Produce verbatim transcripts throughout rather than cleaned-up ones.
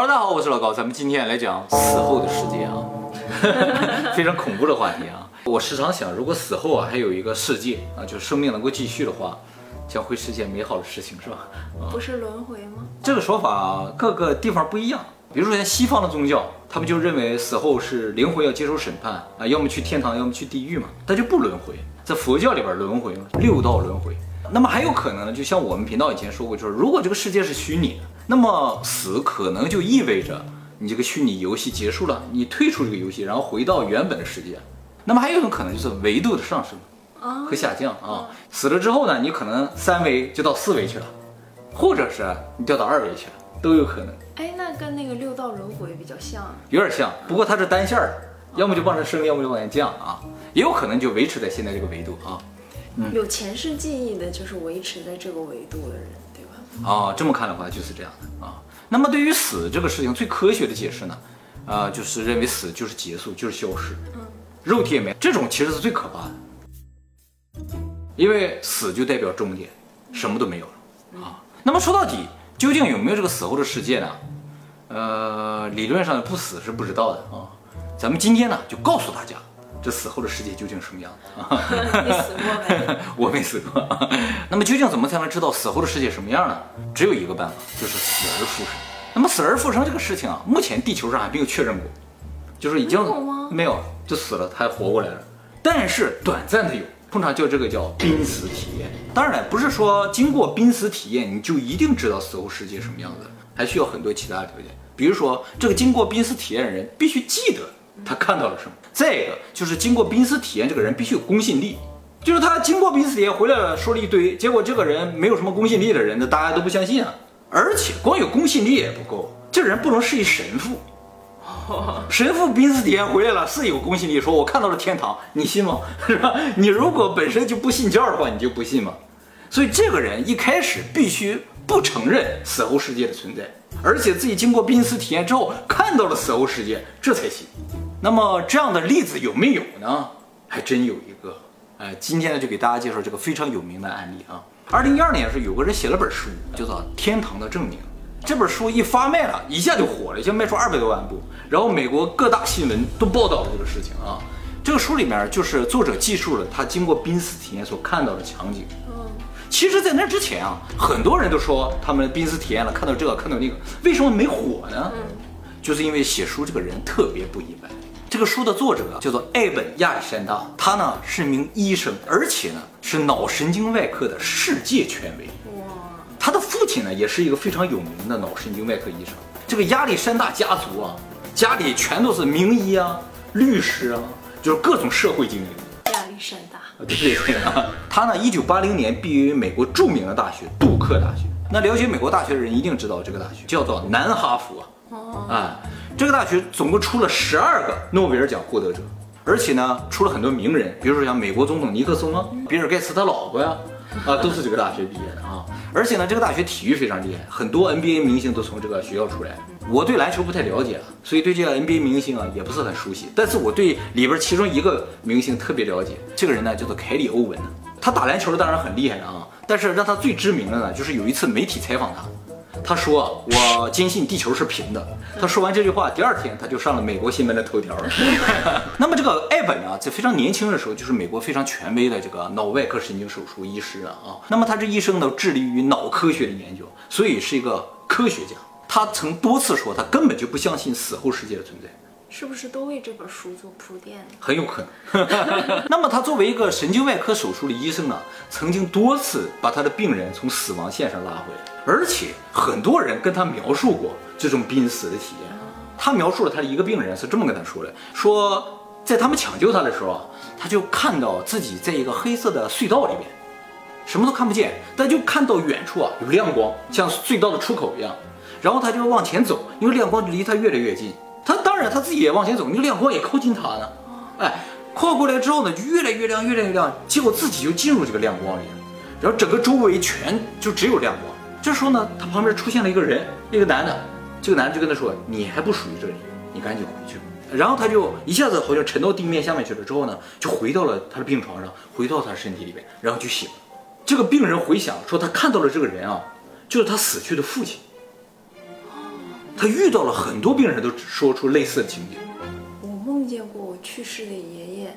哈喽，大家好，我是老高，咱们今天来讲死后的世界啊，非常恐怖的话题啊。我时常想，如果死后啊还有一个世界啊，就是生命能够继续的话，将会是件美好的事情，是吧？啊、不是轮回吗？这个说法、啊、各个地方不一样。比如说像西方的宗教，他们就认为死后是灵魂要接受审判啊，要么去天堂，要么去地狱嘛，但就不轮回。在佛教里边轮回嘛，六道轮回。那么还有可能呢，就像我们频道以前说过，就是如果这个世界是虚拟的，那么死可能就意味着你这个虚拟游戏结束了，你退出这个游戏，然后回到原本的世界。那么还有一种可能就是维度的上升和下降啊，死了之后呢，你可能三维就到四维去了，或者是你掉到二维去了，都有可能。哎，那跟那个六道轮回比较像啊，有点像，不过它是单线的，要么就往上升，要么就往下降啊，也有可能就维持在现在这个维度啊。嗯、有前世记忆的，就是维持在这个维度的人，对吧？哦，这么看的话就是这样的啊。那么对于死这个事情，最科学的解释呢，啊、呃，就是认为死就是结束，就是消失，嗯，肉体也没，这种其实是最可怕的，因为死就代表终点，什么都没有了、嗯、啊。那么说到底，究竟有没有这个死后的世界呢？呃，理论上不死是不知道的啊。咱们今天呢，就告诉大家。这死后的世界究竟什么样子啊？你死过没？我没死过。那么究竟怎么才能知道死后的世界什么样呢？只有一个办法，就是死而复生。那么死而复生这个事情啊，目前地球上还没有确认过，就是已经没有就死了，他还活过来了。但是短暂的有，通常叫这个叫濒死体验。当然了，不是说经过濒死体验你就一定知道死后世界什么样子，还需要很多其他的条件，比如说这个经过濒死体验的人必须记得。他看到了什么？再一个就是经过濒死体验，这个人必须有公信力。就是他经过濒死体验回来了，说了一堆，结果这个人没有什么公信力的人呢，大家都不相信啊。而且光有公信力也不够，这人不能是一神父。神父濒死体验回来了是有公信力，说我看到了天堂，你信吗？是吧？你如果本身就不信教的话，你就不信嘛。所以这个人一开始必须不承认死后世界的存在，而且自己经过濒死体验之后看到了死后世界，这才信。那么这样的例子有没有呢？还真有一个，呃，今天呢就给大家介绍这个非常有名的案例啊。二零一二年是有个人写了本书，叫做《天堂的证明》。这本书一发卖了，一下就火了，一下卖出二百多万部。然后美国各大新闻都报道了这个事情啊。这个书里面就是作者记述了他经过濒死体验所看到的场景。嗯，其实，在那之前啊，很多人都说他们濒死体验了，看到这个，看到那个，为什么没火呢？嗯，就是因为写书这个人特别不一般。这个书的作者叫做艾本亚历山大，他呢是名医生，而且呢是脑神经外科的世界权威。哇！他的父亲呢也是一个非常有名的脑神经外科医生。这个亚历山大家族啊，家里全都是名医啊、律师啊，就是各种社会精英。亚历山大，对对对啊。他呢，一九八零年毕业于美国著名的大学杜克大学。那了解美国大学的人一定知道这个大学叫做南哈佛。哦。啊。这个大学总共出了十二个诺贝尔奖获得者，而且呢出了很多名人，比如说像美国总统尼克松啊、比尔盖茨他老婆呀，啊都是这个大学毕业的啊。而且呢这个大学体育非常厉害，很多 N B A 明星都从这个学校出来。我对篮球不太了解了，所以对这个 N B A 明星啊也不是很熟悉，但是我对里边其中一个明星特别了解，这个人呢叫做凯里·欧文。他打篮球当然很厉害了啊，但是让他最知名的呢就是有一次媒体采访他。他说：“我坚信地球是平的。”他说完这句话，第二天他就上了美国新闻的头条了。那么这个艾本啊，在非常年轻的时候，就是美国非常权威的这个脑外科神经手术医师啊啊。那么他这一生呢，致力于脑科学的研究，所以是一个科学家。他曾多次说，他根本就不相信死后世界的存在。是不是都为这本书做铺垫了？很有可能。那么他作为一个神经外科手术的医生呢，曾经多次把他的病人从死亡线上拉回来，而且很多人跟他描述过这种濒死的体验。他描述了他的一个病人是这么跟他说的：说在他们抢救他的时候啊，他就看到自己在一个黑色的隧道里面，什么都看不见，但就看到远处啊有亮光，像隧道的出口一样。然后他就往前走，因为亮光离他越来越近。他当然他自己也往前走，那个亮光也靠近他呢，哎，靠过来之后呢，就越来越亮，越来越亮，结果自己就进入这个亮光里，然后整个周围全就只有亮光。这时候呢，他旁边出现了一个人，一个男的，这个男的就跟他说：“你还不属于这里，你赶紧回去。”然后他就一下子好像沉到地面下面去了，之后呢，就回到了他的病床上，回到他身体里面，然后就醒了。这个病人回想说，他看到了这个人啊，就是他死去的父亲。他遇到了很多病人都说出类似的情景。我梦见过我去世的爷爷，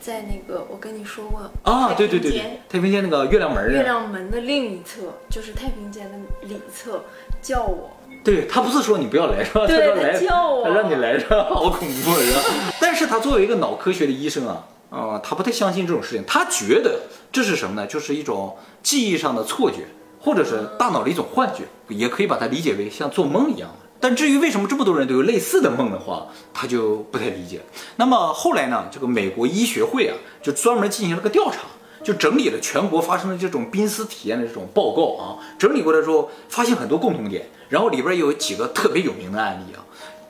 在那个我跟你说过啊，对对对对，太平间那个月亮门，月亮门的另一侧就是太平间的里侧叫我。对他不是说你不要来是吧？对，他叫我，他让你来是吧？好恐怖是吧？但是他作为一个脑科学的医生啊，呃，他不太相信这种事情，他觉得这是什么呢？就是一种记忆上的错觉，或者是大脑的一种幻觉，也可以把它理解为像做梦一样。但至于为什么这么多人都有类似的梦的话，他就不太理解。那么后来呢，这个美国医学会啊，就专门进行了个调查。就整理了全国发生的这种濒死体验的这种报告啊，整理过来之后发现很多共同点，然后里边有几个特别有名的案例啊。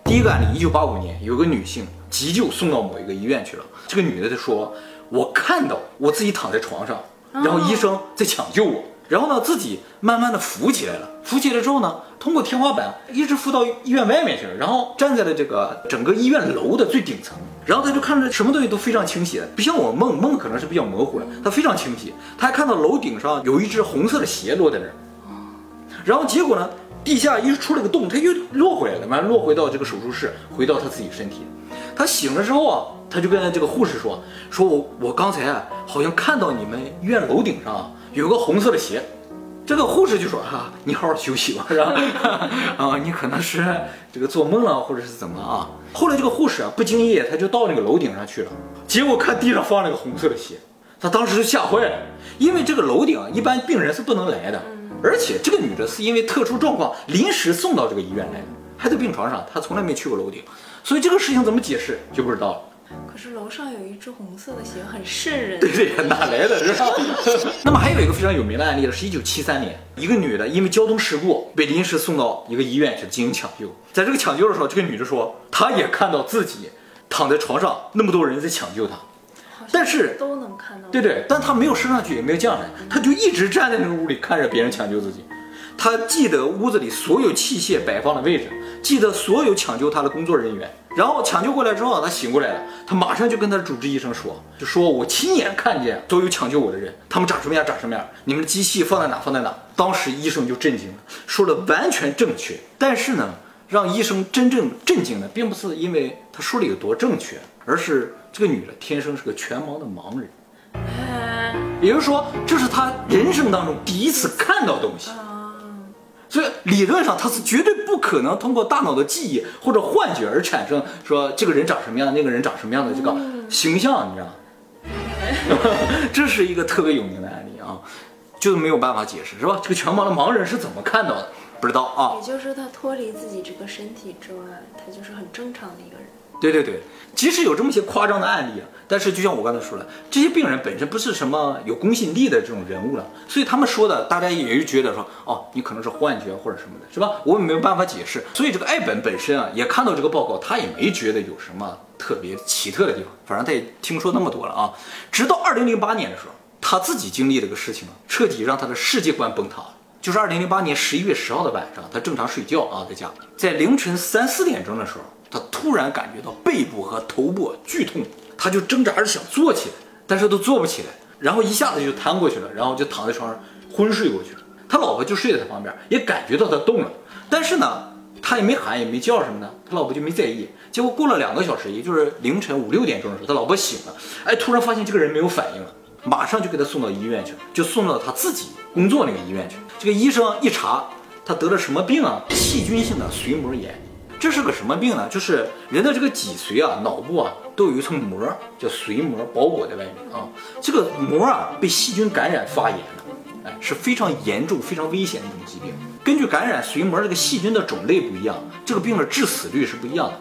第一个案例，一九八五年，有个女性急救送到某一个医院去了，这个女的就说：“我看到我自己躺在床上，然后医生在抢救我，然后呢自己慢慢的浮起来了，浮起来之后呢，通过天花板一直浮到医院外面去了，然后站在了这个整个医院楼的最顶层。”然后他就看着什么东西都非常清晰的，不像我梦梦可能是比较模糊的，他非常清晰。他还看到楼顶上有一只红色的鞋落在那儿，然后结果呢，地下一出了个洞，他又落回来了，完了落回到这个手术室，回到他自己身体。他醒了之后啊，他就跟这个护士说：“说我我刚才啊，好像看到你们医院楼顶上啊有个红色的鞋。”这个护士就说：“啊，你好好休息吧，是吧？啊，你可能是这个做梦了，或者是怎么啊？”后来这个护士啊，不经意他就到那个楼顶上去了，结果看地上放了个红色的鞋，他当时就吓坏了，因为这个楼顶一般病人是不能来的，而且这个女的是因为特殊状况临时送到这个医院来的，还在病床上，她从来没去过楼顶，所以这个事情怎么解释就不知道了。可是楼上有一只红色的鞋，很瘆人。对对，哪来的是吧？那么还有一个非常有名的案例是一九七三年，一个女的因为交通事故被临时送到一个医院去进行抢救。在这个抢救的时候，这个女的说，她也看到自己躺在床上，那么多人在抢救她，但是都能看到。对对，但她没有升上去，也没有降下来，她就一直站在那个屋里看着别人抢救自己。她记得屋子里所有器械摆放的位置，记得所有抢救她的工作人员。然后抢救过来之后，他醒过来了，他马上就跟他的主治医生说，就说我亲眼看见所有抢救我的人，他们长什么样长什么样，你们的机器放在哪放在哪。当时医生就震惊了，说了完全正确。但是呢，让医生真正震惊的，并不是因为他说的有多正确，而是这个女的天生是个全盲的盲人，也就是说，这是她人生当中第一次看到东西。所以理论上他是绝对不可能通过大脑的记忆或者幻觉而产生说这个人长什么样那个人长什么样的这个形象，你知道吗？这是一个特别有名的案例啊，就没有办法解释是吧？这个全盲的盲人是怎么看到的不知道啊。也就是他脱离自己这个身体之外，他就是很正常的一个人。对对对，即使有这么些夸张的案例啊，但是就像我刚才说了，这些病人本身不是什么有公信力的这种人物了，所以他们说的大家也就觉得说，哦，你可能是幻觉或者什么的，是吧？我也没有办法解释。所以这个艾本本身啊，也看到这个报告，他也没觉得有什么特别奇特的地方，反正他也听说那么多了啊。直到二零零八年的时候，他自己经历了个事情啊，彻底让他的世界观崩塌了。就是二零零八年十一月十号的晚上，他正常睡觉啊，在家里，在凌晨三四点钟的时候。他突然感觉到背部和头部剧痛，他就挣扎着想坐起来，但是都坐不起来，然后一下子就瘫过去了，然后就躺在床上昏睡过去了。他老婆就睡在他旁边，也感觉到他动了，但是呢，他也没喊也没叫什么的，他老婆就没在意。结果过了两个小时，也就是凌晨五六点钟的时候，他老婆醒了，哎，突然发现这个人没有反应了，马上就给他送到医院去了，就送到他自己工作那个医院去。这个医生一查，他得了什么病啊？细菌性的髓膜炎。这是个什么病呢？就是人的这个脊髓啊，脑部啊，都有一层膜叫髓膜包裹在外面啊。这个膜啊被细菌感染发炎了，哎，是非常严重、非常危险的一种疾病。根据感染髓膜这个细菌的种类不一样，这个病的致死率是不一样的。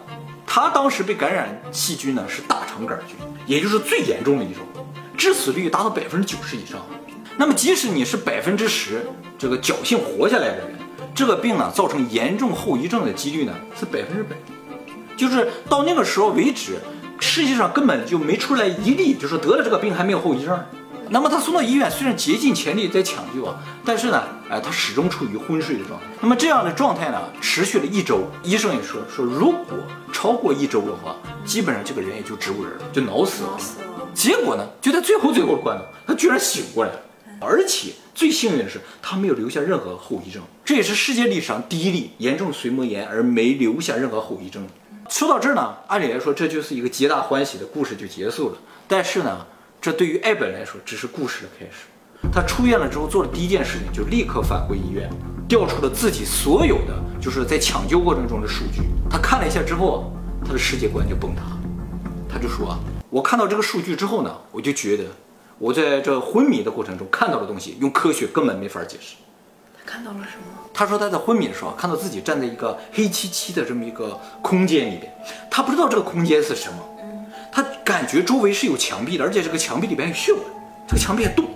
他当时被感染细菌呢是大肠杆菌，也就是最严重的一种，致死率达到百分之九十以上。那么即使你是百分之十这个侥幸活下来的人。这个病呢，造成严重后遗症的几率呢是百分之百，就是到那个时候为止，世界上根本就没出来一例，就是得了这个病还没有后遗症。那么他送到医院，虽然竭尽全力在抢救啊，但是呢，哎、呃，他始终处于昏睡的状态。那么这样的状态呢，持续了一周。医生也说说，如果超过一周的话，基本上这个人也就植物人了，就脑死了。结果呢，就在最后最后关头，他居然醒过来了。而且最幸运的是，他没有留下任何后遗症，这也是世界历史上第一例严重髓膜炎而没留下任何后遗症。说到这儿呢，按理来说这就是一个皆大欢喜的故事就结束了，但是呢，这对于艾本来说只是故事的开始。他出院了之后做的第一件事情就立刻返回医院，调出了自己所有的就是在抢救过程中的数据。他看了一下之后，他的世界观就崩塌。他就说啊，我看到这个数据之后呢，我就觉得我在这昏迷的过程中看到的东西，用科学根本没法解释。他看到了什么？他说他在昏迷的时候看到自己站在一个黑漆漆的这么一个空间里边，他不知道这个空间是什么，他感觉周围是有墙壁的，而且这个墙壁里边有血管，这个墙壁还动。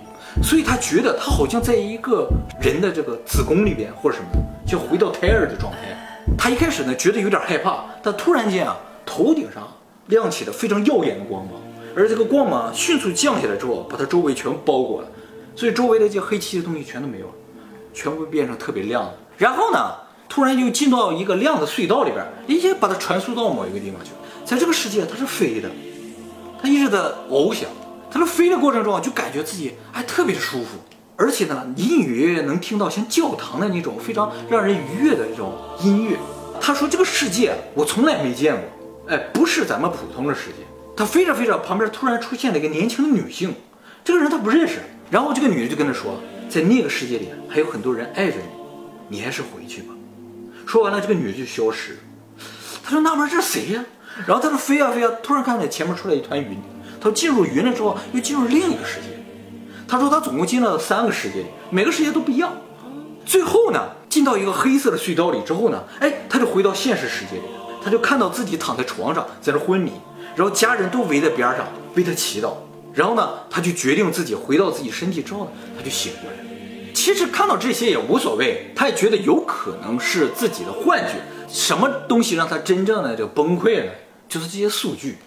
所以他觉得他好像在一个人的这个子宫里边或者什么，就回到胎儿的状态。他一开始呢觉得有点害怕，但突然间啊，头顶上亮起了非常耀眼的光芒，而这个光芒迅速降下来之后，把他周围全包裹了，所以周围的这些黑漆的东西全都没有了，全部变成特别亮的。然后呢，突然就进到一个亮的隧道里边，一下把他传输到某一个地方去。在这个世界，他是飞的，他一直在翱翔。他在飞的过程中就感觉自己还特别的舒服，而且呢，隐隐约约能听到像教堂的那种非常让人愉悦的那种音乐。他说这个世界我从来没见过，哎，不是咱们普通的世界。他飞着飞着，旁边突然出现了一个年轻的女性，这个人他不认识。然后这个女人就跟他说，在那个世界里还有很多人爱着你，你还是回去吧。说完了，这个女人就消失。他说那玩意儿这是谁呀、啊？然后他说飞啊飞啊，突然看见前面出来一团云。他进入云了之后，又进入另一个世界。他说他总共进了三个世界，每个世界都不一样。最后呢，进到一个黑色的隧道里之后呢，哎，他就回到现实世界里，他就看到自己躺在床上在那昏迷，然后家人都围在边上为他祈祷。然后呢，他就决定自己回到自己身体之后呢，他就醒过来。其实看到这些也无所谓，他也觉得有可能是自己的幻觉。什么东西让他真正的就崩溃了？就是这些数据。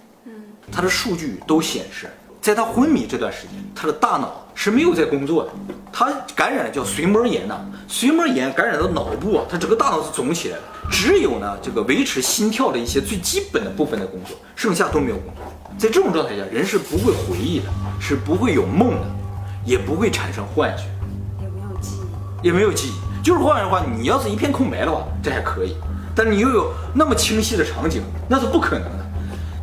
他的数据都显示，在他昏迷这段时间，他的大脑是没有在工作的。他感染了叫髓膜炎呐、啊，髓膜炎感染到脑部啊，他整个大脑是肿起来了。只有呢这个维持心跳的一些最基本的部分的工作，剩下都没有工作。在这种状态下，人是不会回忆的，是不会有梦的，也不会产生幻觉，也没有记忆，也没有记忆。就是换句话，你要是一片空白的话，这还可以；但是你又有那么清晰的场景，那是不可能的。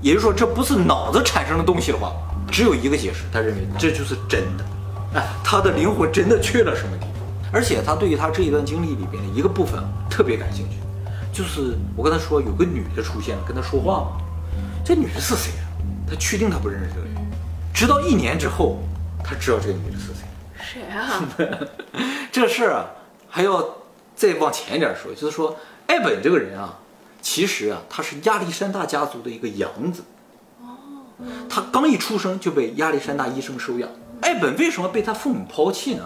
也就是说，这不是脑子产生的东西的话，只有一个解释，他认为这就是真的。哎，他的灵魂真的去了什么地方？而且他对于他这一段经历里边的一个部分特别感兴趣，就是我跟他说有个女的出现跟他说话嘛，这女的是谁啊？他确定他不认识这个人，直到一年之后，他知道这个女的是谁。谁啊？这事儿啊，还要再往前一点说，就是说艾本这个人啊。其实啊，他是亚历山大家族的一个养子。他刚一出生就被亚历山大医生收养。艾本为什么被他父母抛弃呢？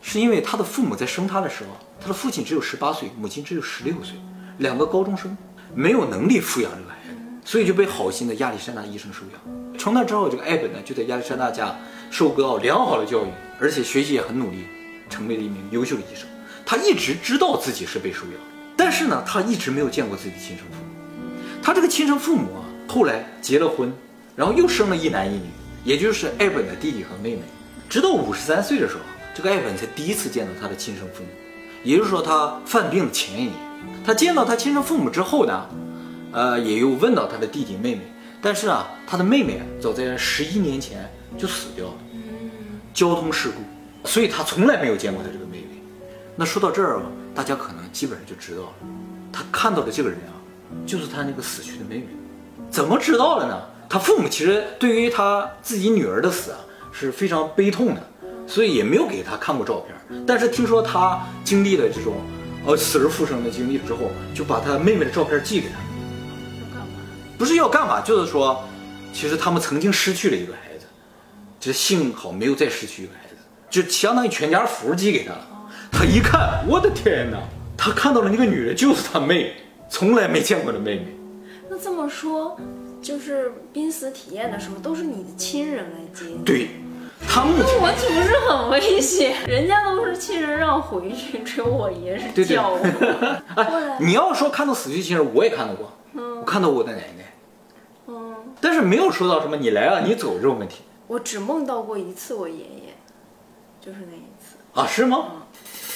是因为他的父母在生他的时候，他的父亲只有十八岁，母亲只有十六岁，两个高中生，没有能力抚养这个孩子，所以就被好心的亚历山大医生收养。从那之后，这个艾本呢就在亚历山大家受到良好的教育，而且学习也很努力，成为了一名优秀的医生。他一直知道自己是被收养。但是呢，他一直没有见过自己的亲生父母。他这个亲生父母啊，后来结了婚，然后又生了一男一女，也就是艾本的弟弟和妹妹。直到五十三岁的时候，这个艾本才第一次见到他的亲生父母，也就是说他犯病的前一年。他见到他亲生父母之后呢，呃，也又问到他的弟弟妹妹，但是啊，他的妹妹早在十一年前就死掉了，交通事故，所以他从来没有见过他这个妹妹。那说到这儿啊。大家可能基本上就知道了，他看到的这个人啊，就是他那个死去的妹妹。怎么知道了呢？他父母其实对于他自己女儿的死啊是非常悲痛的，所以也没有给他看过照片。但是听说他经历了这种呃死而复生的经历之后，就把他妹妹的照片寄给他。要干嘛？不是要干嘛，就是说，其实他们曾经失去了一个孩子，这幸好没有再失去一个孩子，就相当于全家福寄给他了。他一看，我的天哪！他看到了那个女人就是他妹，从来没见过的妹妹。那这么说，就是濒死体验的时候，都是你的亲人来接你。对，他目前我岂不是很危险？人家都是亲人让回去，只有我爷是叫我。对对哎，你要说看到死去亲人，我也看到过，嗯、我看到我的奶奶。嗯，但是没有说到什么你来啊，你走这种问题。我只梦到过一次我爷爷。就是那一次啊？是吗？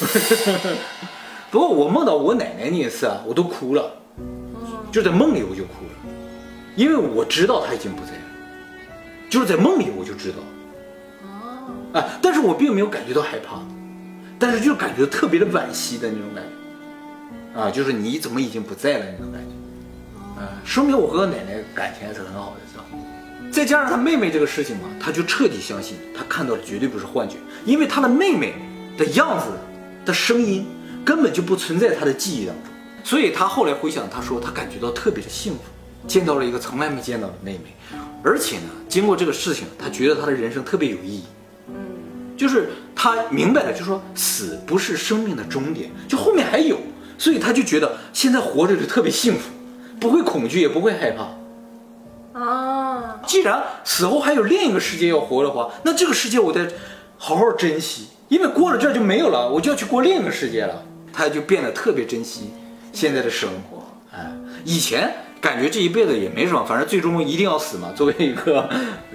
嗯、不过我梦到我奶奶那一次啊，我都哭了，就在梦里我就哭了，因为我知道她已经不在了，就是在梦里我就知道。哦，哎，但是我并没有感觉到害怕，但是就感觉特别的惋惜的那种感觉，啊，就是你怎么已经不在了那种感觉。 说明我和奶奶感情还是很好的，是吧？再加上她妹妹这个事情嘛，她就彻底相信她看到的绝对不是幻觉，因为她的妹妹的样子、的声音根本就不存在她的记忆当中。所以她后来回想，她说她感觉到特别的幸福，见到了一个从来没见到的妹妹，而且呢，经过这个事情，她觉得她的人生特别有意义。嗯，就是她明白了，就说死不是生命的终点，就后面还有，所以她就觉得现在活着就特别幸福。 不会恐惧，也不会害怕啊！既然死后还有另一个世界要活的话，那这个世界我得好好珍惜，因为过了这就没有了，我就要去过另一个世界了。他就变得特别珍惜现在的生活。哎，以前感觉这一辈子也没什么，反正最终一定要死嘛。作为一个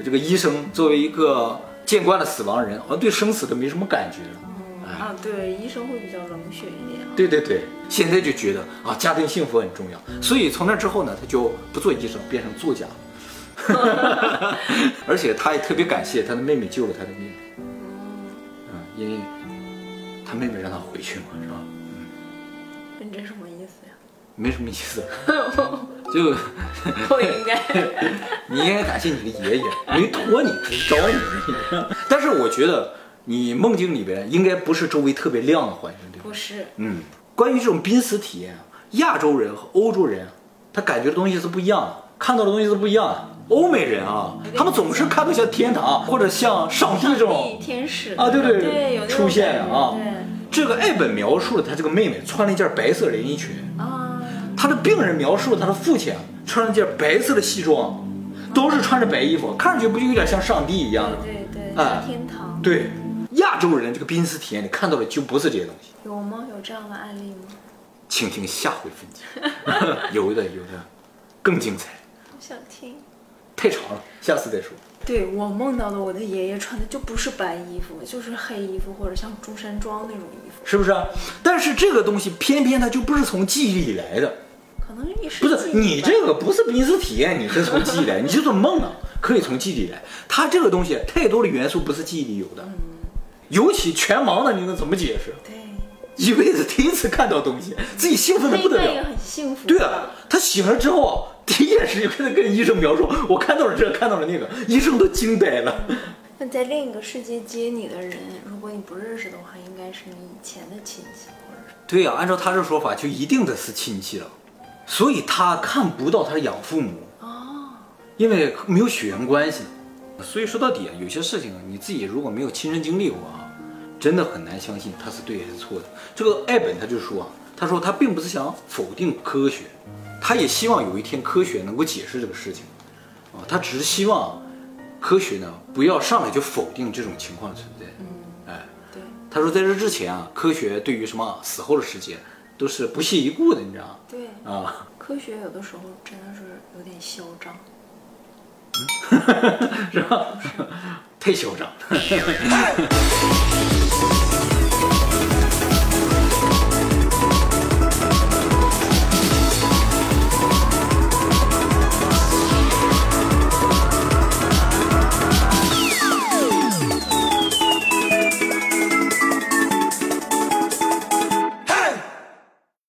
这个医生，作为一个见惯了死亡的人，好像对生死都没什么感觉了。 啊，对，医生会比较冷血一点。对对对，现在就觉得啊，家庭幸福很重要，所以从那之后呢，他就不做医生，变成作家。而且他也特别感谢他的妹妹救了他的命。嗯，因为他妹妹让他回去嘛，是吧？嗯。你这什么意思呀？没什么意思。就我应该，你应该感谢你的爷爷，没拖你，找你。但是我觉得。 你梦境里边应该不是周围特别亮的环境，对吧？不是。嗯，关于这种濒死体验啊，亚洲人和欧洲人、啊，他感觉的东西是不一样的，看到的东西是不一样的。欧美人啊，他们总是看到像天堂或者像上帝这种天使啊，对对对，出现啊。这个爱本描述了他这个妹妹穿了一件白色连衣裙啊，他的病人描述了他的父亲啊穿了一件白色的西装，都是穿着白衣服，看上去不就有点像上帝一样的？对对对，啊，天堂。对。 亚洲人这个濒死体验里看到的就不是这些东西，有吗？有这样的案例吗？请听下回分解。有的，有的，更精彩。我想听。太长了，下次再说。对我梦到的，我的爷爷穿的就不是白衣服，就是黑衣服或者像中山装那种衣服，是不是？但是这个东西偏偏它就不是从记忆里来的，可能也是。不是你这个不是濒死体验，你是从记忆来，你这种梦啊，可以从记忆里来。它这个东西太多的元素不是记忆里有的。嗯 尤其全盲的，你能怎么解释？对，一辈子第一次看到东西，自己兴奋的不得了，很幸福。对啊，他醒了之后，第一件事就跟跟医生描述，我看到了这，看到了那个，医生都惊呆了。那在另一个世界接你的人，如果你不认识的话，应该是你以前的亲戚，或者是……对呀、啊，按照他这说法，就一定的是亲戚了，所以他看不到他的养父母哦，因为没有血缘关系。 所以说到底啊，有些事情你自己如果没有亲身经历过啊，真的很难相信它是对还是错的。这个爱本他就说啊，他说他并不是想否定科学，他也希望有一天科学能够解释这个事情，啊，他只是希望科学呢不要上来就否定这种情况的存在。嗯，哎，对。他说在这之前啊，科学对于什么死后的世界都是不屑一顾的，你知道吗？对。啊，科学有的时候真的是有点嚣张。 是吧？太嚣张了。